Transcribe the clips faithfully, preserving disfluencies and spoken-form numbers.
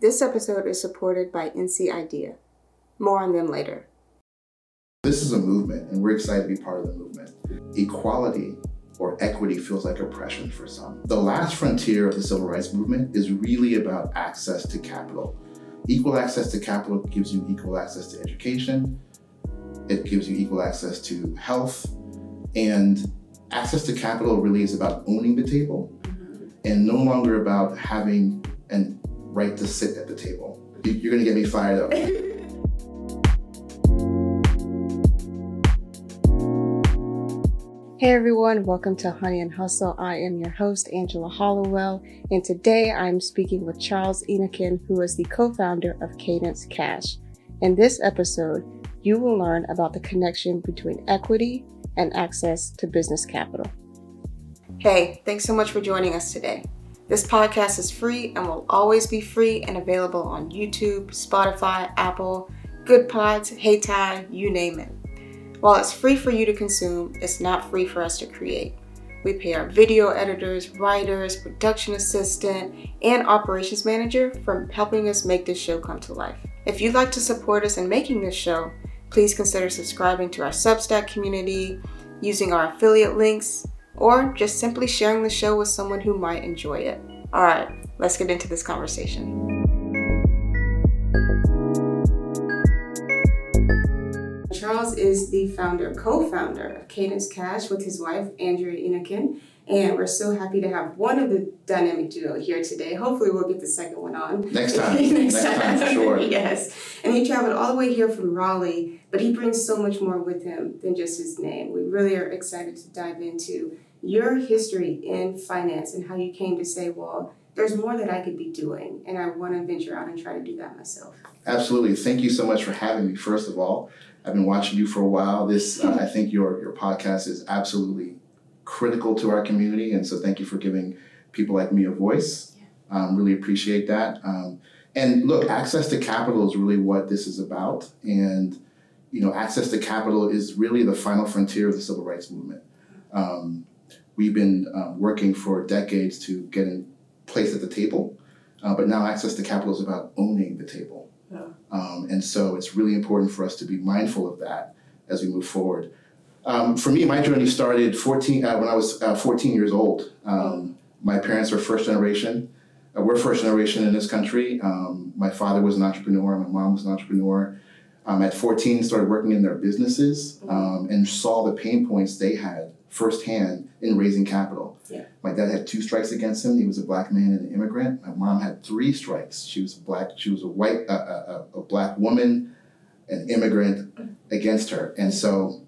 This episode is supported by N C Idea. More on them later. This is a movement, and we're excited to be part of the movement. Equality or equity feels like oppression for some. The last frontier of the civil rights movement is really about access to capital. Equal access to capital gives you equal access to education. It gives you equal access to health. And access to capital really is about owning the table and no longer about having a right to sit at the table. You're gonna get me fired up. Hey everyone, welcome to Honey and Hustle. I am your host, Angela Hollowell, and today I'm speaking with Charles Inokon, who is the co-founder of Cadence Cash. In this episode, you will learn about the connection between equity and access to business capital. Hey, thanks so much for joining us today. This podcast is free and will always be free and available on YouTube, Spotify, Apple, Good Pods, Heytai, you name it. While it's free for you to consume, it's not free for us to create. We pay our video editors, writers, production assistant, and operations manager for helping us make this show come to life. If you'd like to support us in making this show, please consider subscribing to our Substack community, using our affiliate links, or just simply sharing the show with someone who might enjoy it. All right, let's get into this conversation. Charles is the founder, co-founder of Cadence Cash with his wife, Andrea Inokon, and we're so happy to have one of the dynamic duo here today. Hopefully we'll get the second one on. Next time. Next, Next time, for sure. Yes. And he traveled all the way here from Raleigh, but he brings so much more with him than just his name. We really are excited to dive into your history in finance and how you came to say, well, there's more that I could be doing, and I want to venture out and try to do that myself. Absolutely. Thank you so much for having me, first of all. I've been watching you for a while. This, uh, I think your, your podcast is absolutely critical to our community, and so thank you for giving people like me a voice. Yeah. Um, really appreciate that. Um, and look, access to capital is really what this is about, and you know, access to capital is really the final frontier of the civil rights movement. Um, we've been uh, working for decades to get in place at the table, uh, but now access to capital is about owning the table. Yeah. Um, and so it's really important for us to be mindful of that as we move forward. Um, for me, my journey started fourteen uh, when I was uh, fourteen years old. Um, my parents were first generation. Uh, we're first generation in this country. Um, my father was an entrepreneur. My mom was an entrepreneur. Um, at fourteen, started working in their businesses um, and saw the pain points they had firsthand in raising capital. Yeah. My dad had two strikes against him. He was a black man and an immigrant. My mom had three strikes. She was black. She was a white, uh, uh, a black woman, an immigrant against her. And so,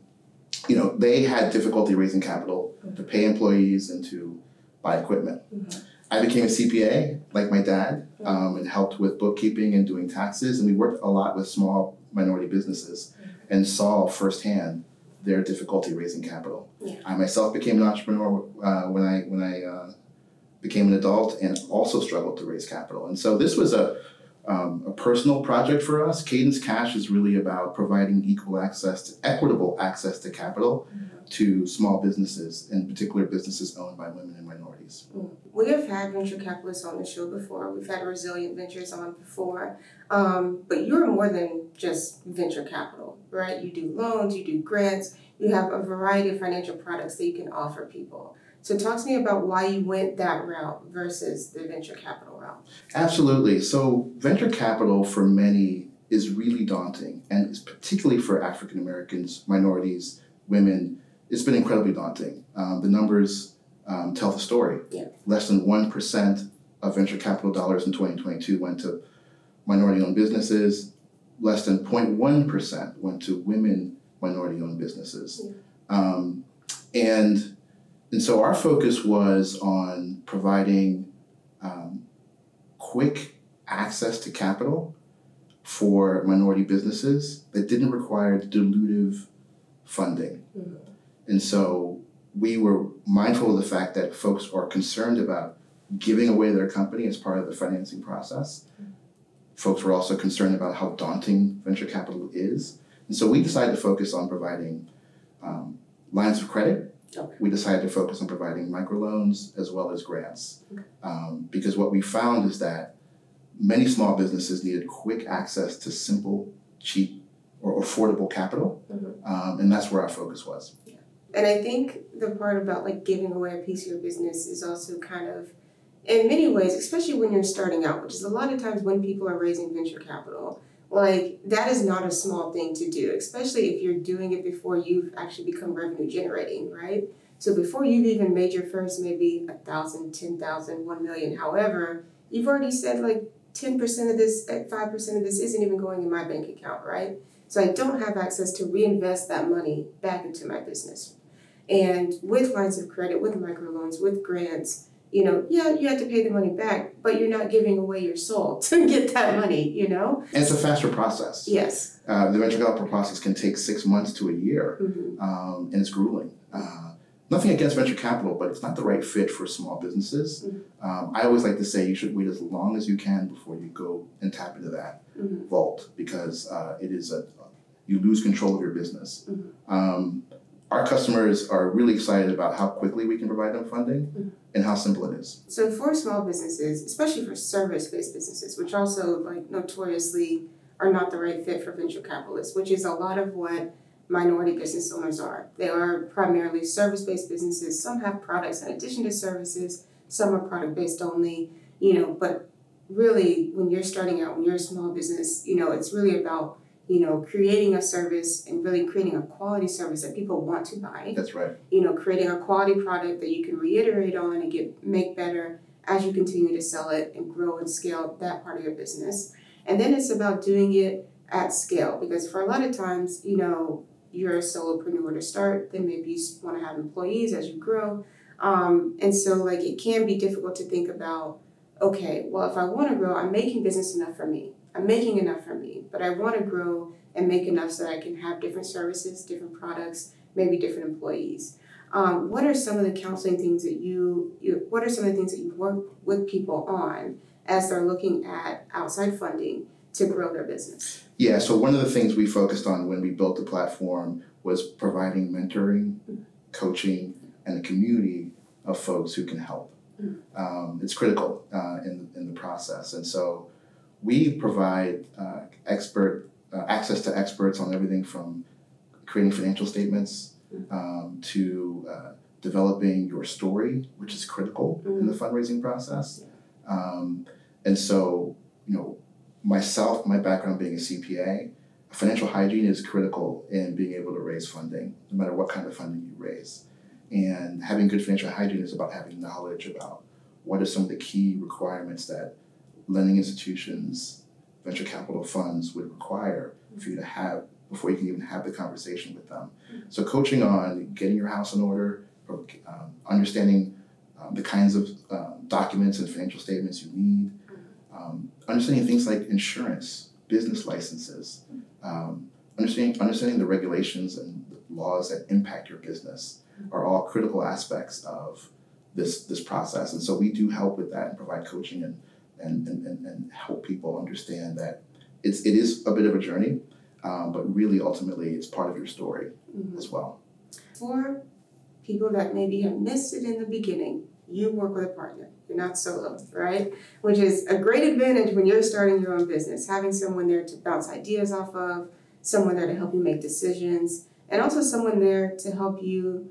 you know, they had difficulty raising capital mm-hmm. to pay employees and to buy equipment. Mm-hmm. I became a C P A like my dad mm-hmm. um, and helped with bookkeeping and doing taxes. And we worked a lot with small minority businesses mm-hmm. and saw firsthand their difficulty raising capital. Yeah. I myself became an entrepreneur uh, when I when I uh, became an adult and also struggled to raise capital. And so this was a, um, a personal project for us. Cadence Cash is really about providing equal access to, equitable access to capital mm-hmm. to small businesses, in particular businesses owned by women and minorities. Mm. We have had venture capitalists on the show before. We've had Resilient Ventures on before. Um, but you're more than just venture capital, right? You do loans, you do grants, you have a variety of financial products that you can offer people. So talk to me about why you went that route versus the venture capital route. Absolutely. So venture capital for many is really daunting, and it's particularly for African Americans, minorities, women, it's been incredibly daunting. Um, the numbers um, tell the story. Yeah. Less than one percent of venture capital dollars in twenty twenty-two went to minority-owned businesses. Less than zero point one percent went to women minority-owned businesses. Yeah. Um, and, and so our focus was on providing um, quick access to capital for minority businesses that didn't require dilutive funding. Mm-hmm. And so we were mindful of the fact that folks are concerned about giving away their company as part of the financing process. Mm-hmm. Folks were also concerned about how daunting venture capital is. And so we decided to focus on providing um, lines of credit. Okay. We decided to focus on providing microloans as well as grants. Okay. Um, because what we found is that many small businesses needed quick access to simple, cheap, or affordable capital. Mm-hmm. Um, and that's where our focus was. Yeah. And I think the part about like giving away a piece of your business is also kind of, in many ways, especially when you're starting out, which is a lot of times when people are raising venture capital, like that is not a small thing to do, especially if you're doing it before you've actually become revenue generating, right? So before you've even made your first maybe a thousand, ten thousand, one million, however, you've already said like ten percent of this, at five percent of this isn't even going in my bank account, right? So I don't have access to reinvest that money back into my business. And with lines of credit, with microloans, with grants, you know, yeah, you have to pay the money back, but you're not giving away your soul to get that money, you know? And it's a faster process. Yes. Uh, the venture capital process can take six months to a year, mm-hmm. um, and it's grueling. Uh, nothing against venture capital, but it's not the right fit for small businesses. Mm-hmm. Um, I always like to say you should wait as long as you can before you go and tap into that mm-hmm. vault, because uh, it is a, you lose control of your business. Mm-hmm. Um, Our customers are really excited about how quickly we can provide them funding mm-hmm. and how simple it is. So for small businesses, especially for service-based businesses, which also like notoriously are not the right fit for venture capitalists, which is a lot of what minority business owners are. They are primarily service-based businesses. Some have products in addition to services. Some are product-based only, you know, but really when you're starting out, when you're a small business, you know, it's really about you know, creating a service and really creating a quality service that people want to buy. That's right. You know, creating a quality product that you can reiterate on and get make better as you continue to sell it and grow and scale that part of your business. And then it's about doing it at scale, because for a lot of times, you know, you're a solopreneur to start, then maybe you want to have employees as you grow. Um, and so, like, it can be difficult to think about, okay, well, if I want to grow, I'm making business enough for me. I'm making enough for me, but I want to grow and make enough so that I can have different services, different products, maybe different employees. Um, what are some of the counseling things that you, you, what are some of the things that you work with people on as they're looking at outside funding to grow their business? Yeah, so one of the things we focused on when we built the platform was providing mentoring, mm-hmm. coaching, and a community of folks who can help. Mm-hmm. Um, it's critical uh, in, in the process. And so we provide uh, expert uh, access to experts on everything from creating financial statements mm-hmm. um, to uh, developing your story, which is critical mm-hmm. in the fundraising process. Yeah. Um, and so, you know, myself, my background being a C P A, financial hygiene is critical in being able to raise funding, no matter what kind of funding you raise. And having good financial hygiene is about having knowledge about what are some of the key requirements that lending institutions, venture capital funds would require for you to have before you can even have the conversation with them. Mm-hmm. So coaching on getting your house in order, or, um, understanding um, the kinds of um, documents and financial statements you need, um, understanding things like insurance, business licenses, um, understanding, understanding the regulations and the laws that impact your business are all critical aspects of this, this process. And so we do help with that and provide coaching and And, and, and help people understand that it's it is a bit of a journey, um, but really ultimately it's part of your story mm-hmm. as well. For people that maybe have missed it in the beginning, you work with a partner. You're not solo, right? Which is a great advantage when you're starting your own business, having someone there to bounce ideas off of, someone there to help you make decisions, and also someone there to help you,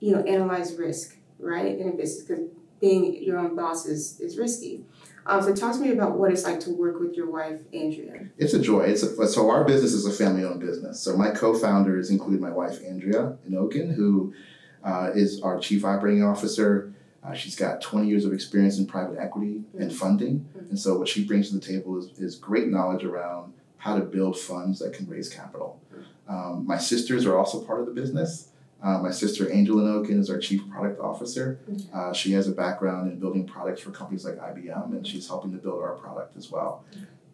you know, analyze risk, right, in a business, because being your own boss is, is risky. Um, so talk to me about what it's like to work with your wife, Andrea. It's a joy. It's a, so our business is a family-owned business. So my co-founders include my wife, Andrea Inokin, who uh, is our chief operating officer. Uh, she's got twenty years of experience in private equity mm-hmm. and funding. Mm-hmm. And so what she brings to the table is, is great knowledge around how to build funds that can raise capital. Mm-hmm. Um, my sisters are also part of the business. Uh, my sister, Angel Inokin, is our Chief Product Officer. Uh, she has a background in building products for companies like I B M, and she's helping to build our product as well.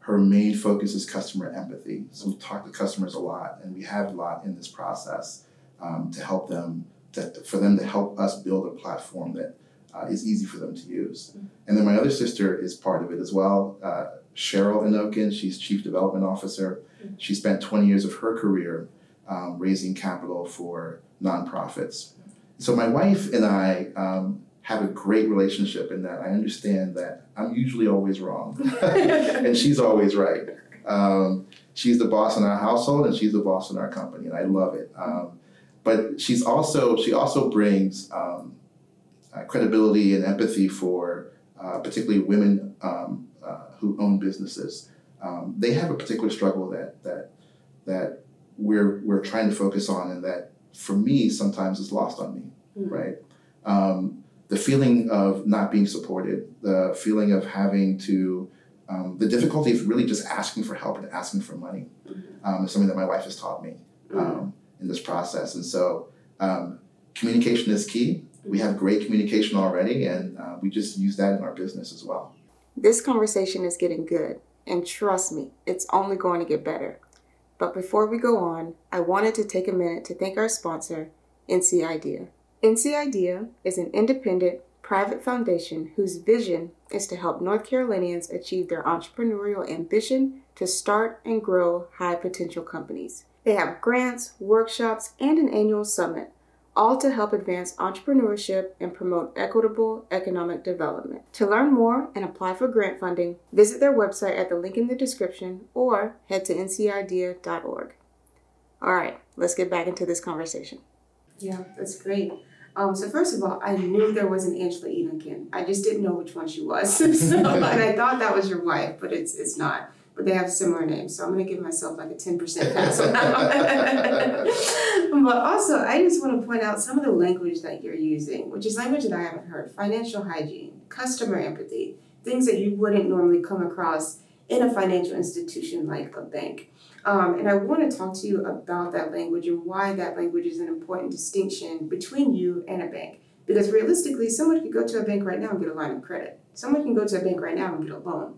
Her main focus is customer empathy. So we talk to customers a lot, and we have a lot in this process um, to help them, to, for them to help us build a platform that uh, is easy for them to use. And then my other sister is part of it as well, uh, Cheryl Inokin. She's Chief Development Officer. She spent twenty years of her career um, raising capital for nonprofits. So my wife and I um, have a great relationship in that I understand that I'm usually always wrong and she's always right. Um, she's the boss in our household and she's the boss in our company, and I love it. Um, but she's also, she also brings um, uh, credibility and empathy for uh, particularly women um, uh, who own businesses. Um, they have a particular struggle that that that we're we're trying to focus on, and that for me sometimes is lost on me, mm-hmm. right? Um, the feeling of not being supported, the feeling of having to, um, the difficulty of really just asking for help and asking for money mm-hmm. um, is something that my wife has taught me um, mm-hmm. in this process. And so um, communication is key. Mm-hmm. We have great communication already, and uh, we just use that in our business as well. This conversation is getting good, and trust me, it's only going to get better. But before we go on, I wanted to take a minute to thank our sponsor, N C Idea. N C Idea is an independent, private foundation whose vision is to help North Carolinians achieve their entrepreneurial ambition to start and grow high-potential companies. They have grants, workshops, and an annual summit, all to help advance entrepreneurship and promote equitable economic development. To learn more and apply for grant funding, visit their website at the link in the description or head to N C idea dot org. All right, let's get back into this conversation. Yeah, that's great. Um, so first of all, I knew there was an Angela Inokin. I just didn't know which one she was. so, and I thought that was your wife, but it's it's not. But they have similar names, so I'm going to give myself like a ten percent pass on that one. But also, I just want to point out some of the language that you're using, which is language that I haven't heard. Financial hygiene, customer empathy, things that you wouldn't normally come across in a financial institution like a bank. Um, and I want to talk to you about that language and why that language is an important distinction between you and a bank. Because realistically, someone could go to a bank right now and get a line of credit. Someone can go to a bank right now and get a loan.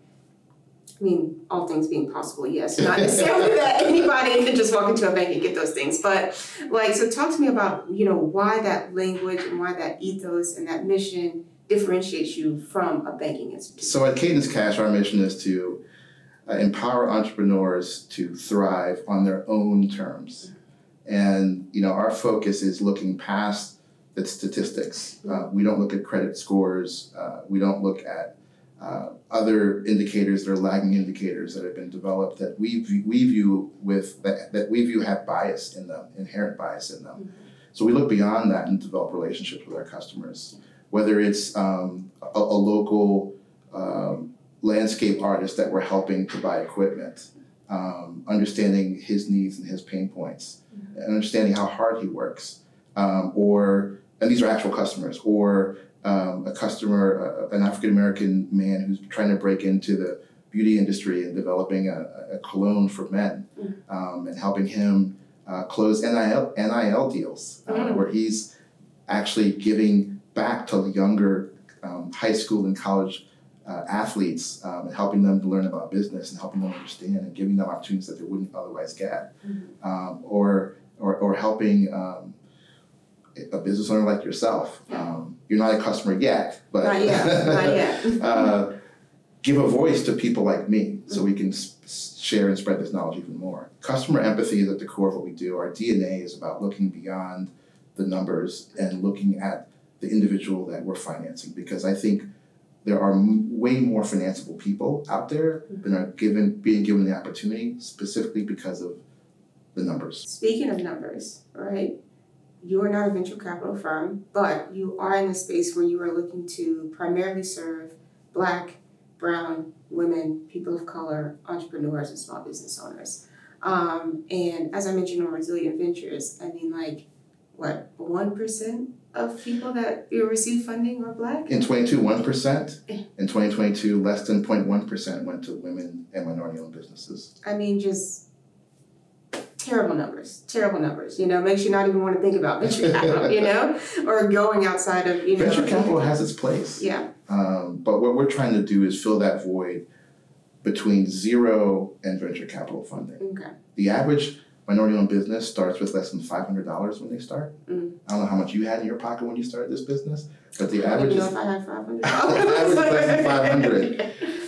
I mean, all things being possible, yes. Not necessarily that anybody can just walk into a bank and get those things. But, like, so talk to me about, you know, why that language and why that ethos and that mission differentiates you from a banking institution. So at Cadence Cash, our mission is to Uh, empower entrepreneurs to thrive on their own terms. And, you know, our focus is looking past the statistics. Uh, we don't look at credit scores. Uh, we don't look at uh, other indicators that are lagging indicators that have been developed that we view, we view with that, that we view have bias in them, inherent bias in them. Mm-hmm. So we look beyond that and develop relationships with our customers, whether it's um, a, a local um, landscape artists that we're helping to buy equipment, um, understanding his needs and his pain points, mm-hmm. and understanding how hard he works, um, or, and these are actual customers, or um, a customer, uh, an African-American man who's trying to break into the beauty industry and developing a, a cologne for men, mm-hmm. um, and helping him uh, close N I L deals, uh, mm-hmm. where he's actually giving back to the younger um, high school and college Uh, athletes um, and helping them to learn about business and helping them understand and giving them opportunities that they wouldn't otherwise get, mm-hmm. um, or, or or helping um, a business owner like yourself. Um, you're not a customer yet, but not yet. Not yet. uh, give a voice to people like me so we can s- share and spread this knowledge even more. Customer empathy is at the core of what we do. Our D N A is about looking beyond the numbers and looking at the individual that we're financing, because I think there are m- way more financeable people out there than are given being given the opportunity, specifically because of the numbers. Speaking of numbers, right? You are not a venture capital firm, but you are in the space where you are looking to primarily serve Black, Brown, women, people of color, entrepreneurs, and small business owners. Um, and as I mentioned on Resilient Ventures, I mean, like, what, one percent? Of people that receive funding are Black? In twenty-two, one percent. In twenty twenty-two, less than zero point one percent went to women and minority-owned businesses. I mean, just terrible numbers, terrible numbers. You know, makes you not even want to think about venture capital, you know, or going outside of, you know. Venture capital has its place. Yeah. Um, but what we're trying to do is fill that void between zero and venture capital funding. Okay. The average minority-owned business starts with less than five hundred dollars when they start. Mm. I don't know how much you had in your pocket when you started this business, but the I average is... I don't know if I had five hundred dollars. The average is less than five hundred dollars.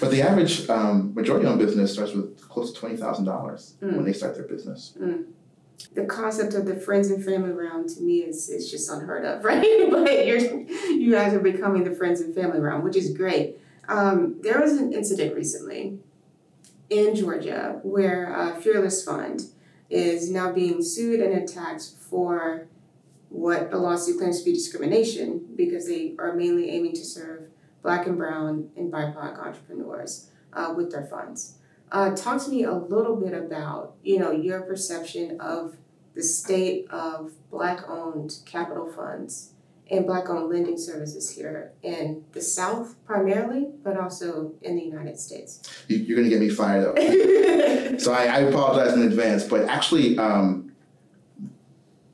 But the average um, majority-owned business starts with close to twenty thousand dollars mm. when they start their business. Mm. the concept of the friends and family round to me is, is just unheard of, right? But you're, you guys are becoming the friends and family round, which is great. Um, there was an incident recently in Georgia where uh, Fearless Fund is now being sued and attacked for what a lawsuit claims to be discrimination, because they are mainly aiming to serve Black and Brown and B I P O C entrepreneurs uh, with their funds. Uh, talk to me a little bit about, you know, your perception of the state of Black-owned capital funds and Black-owned lending services here in the South primarily, but also in the United States. You, you're going to get me fired up. So I, I apologize in advance, but actually, um,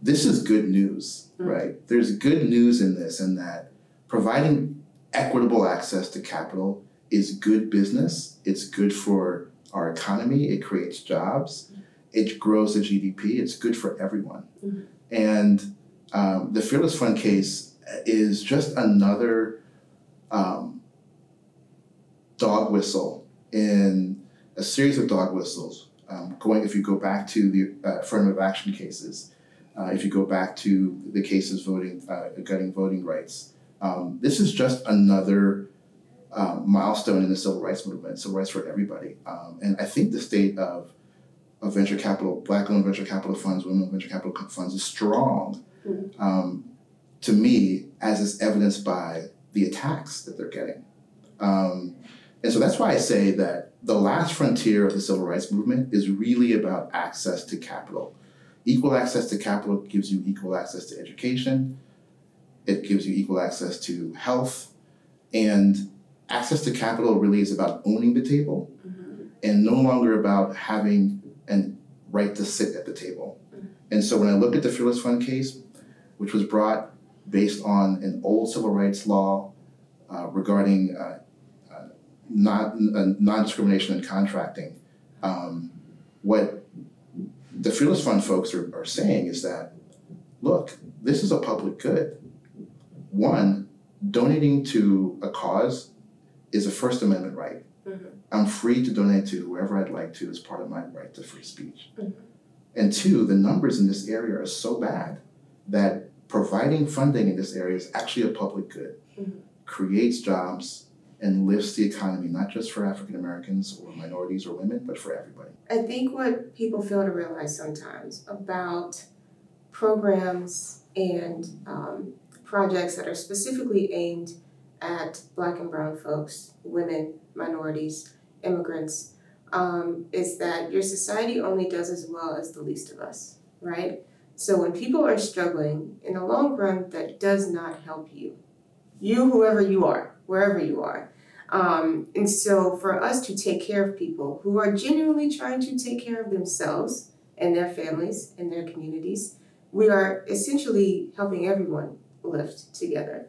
this is good news, mm-hmm. right? There's good news in this, in that providing equitable access to capital is good business. It's good for our economy. It creates jobs. It grows the G D P. It's good for everyone. Mm-hmm. And um, the Fearless Fund case is just another um, dog whistle in a series of dog whistles. Um, going, if you go back to the uh, affirmative action cases, uh, if you go back to the cases voting, uh, gutting voting rights, um, this is just another Um, milestone in the civil rights movement, civil rights for everybody. Um, and I think the state of, of venture capital, Black-owned venture capital funds, women-owned venture capital funds is strong, mm-hmm. um, to me, as is evidenced by the attacks that they're getting. Um, and so that's why I say that the last frontier of the civil rights movement is really about access to capital. Equal access to capital gives you equal access to education. It gives you equal access to health. And access to capital really is about owning the table, mm-hmm. and no longer about having a right to sit at the table. Mm-hmm. And so when I look at the Fearless Fund case, which was brought based on an old civil rights law uh, regarding uh, uh, not, uh, non-discrimination in contracting, um, what the Fearless Fund folks are, are saying is that, look, this is a public good. One, donating to a cause is a First Amendment right. Mm-hmm. I'm free to donate to whoever I'd like to as part of my right to free speech. Mm-hmm. And two, the numbers in this area are so bad that providing funding in this area is actually a public good, mm-hmm. creates jobs, and lifts the economy, not just for African Americans or minorities or women, but for everybody. I think what people fail to realize sometimes about programs and um, projects that are specifically aimed at Black and Brown folks, women, minorities, immigrants, um, is that your society only does as well as the least of us, right? So when people are struggling, in the long run, that does not help you. You, whoever you are, wherever you are. Um, and so for us to take care of people who are genuinely trying to take care of themselves and their families and their communities, we are essentially helping everyone lift together.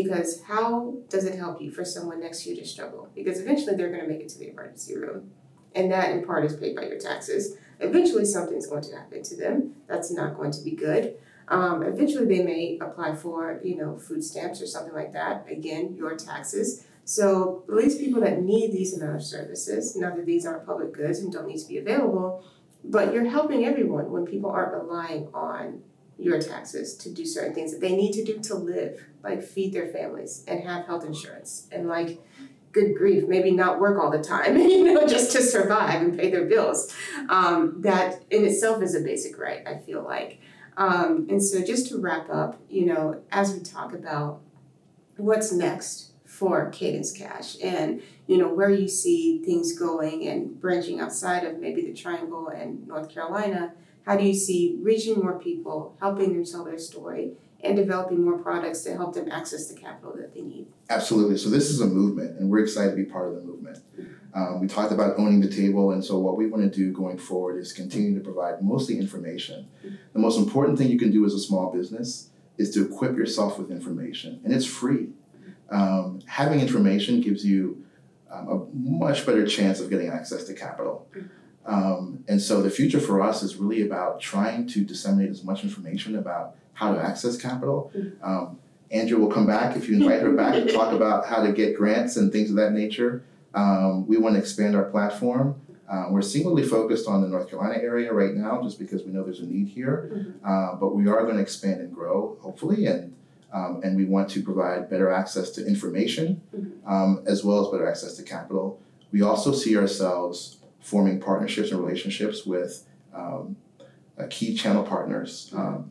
Because how does it help you for someone next to you to struggle? Because eventually they're going to make it to the emergency room. And that in part is paid by your taxes. Eventually something's going to happen to them. That's not going to be good. Um, eventually they may apply for, you know, food stamps or something like that. Again, your taxes. So at least people that need these amount of services, not that these aren't public goods and don't need to be available, but you're helping everyone when people aren't relying on your taxes to do certain things that they need to do to live, like feed their families and have health insurance and, like, good grief, maybe not work all the time, you know, just to survive and pay their bills. Um, that in itself is a basic right, I feel like. Um, and so just to wrap up, you know, as we talk about what's next for Cadence Cash and, you know, where you see things going and branching outside of maybe the Triangle and North Carolina, how do you see reaching more people, helping them tell their story, and developing more products to help them access the capital that they need? Absolutely. So this is a movement, and we're excited to be part of the movement. Um, we talked about owning the table, and so what we want to do going forward is continue to provide mostly information. The most important thing you can do as a small business is to equip yourself with information, and it's free. Um, having information gives you um, a much better chance of getting access to capital. Um, and so the future for us is really about trying to disseminate as much information about how to access capital. Um, Andrea will come back if you invite her back to talk about how to get grants and things of that nature. Um, we want to expand our platform. Uh, we're singly focused on the North Carolina area right now, just because we know there's a need here. Mm-hmm. Uh, but we are going to expand and grow, hopefully, and um, and we want to provide better access to information, mm-hmm. um, as well as better access to capital. We also see ourselves forming partnerships and relationships with um, uh, key channel partners, mm-hmm. um,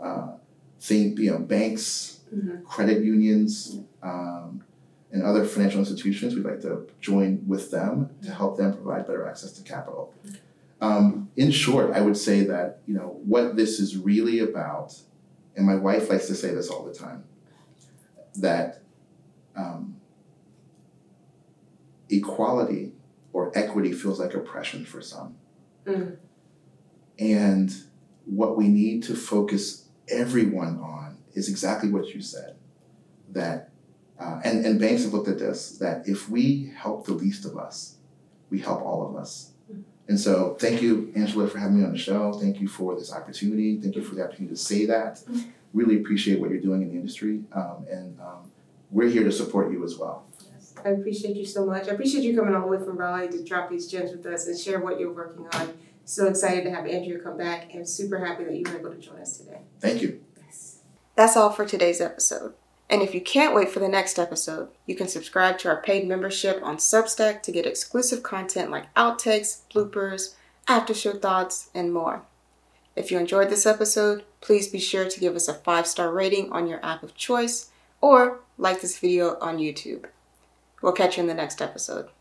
uh, think you know banks, mm-hmm. credit unions. Mm-hmm. Um, and other financial institutions. We'd like to join with them to help them provide better access to capital. Um, in short, I would say that, you know, what this is really about, and my wife likes to say this all the time, that um, equality or equity feels like oppression for some. Mm. And what we need to focus everyone on is exactly what you said, that Uh, and, and banks have looked at this, that if we help the least of us, we help all of us. And so thank you, Angela, for having me on the show. Thank you for this opportunity. Thank you for the opportunity to say that. Really appreciate what you're doing in the industry. Um, and um, we're here to support you as well. Yes, I appreciate you so much. I appreciate you coming all the way from Raleigh to drop these gems with us and share what you're working on. So excited to have Andrea come back, and super happy that you were able to join us today. Thank you. Yes. That's all for today's episode. And if you can't wait for the next episode, you can subscribe to our paid membership on Substack to get exclusive content like outtakes, bloopers, after-show thoughts, and more. If you enjoyed this episode, please be sure to give us a five-star rating on your app of choice or like this video on YouTube. We'll catch you in the next episode.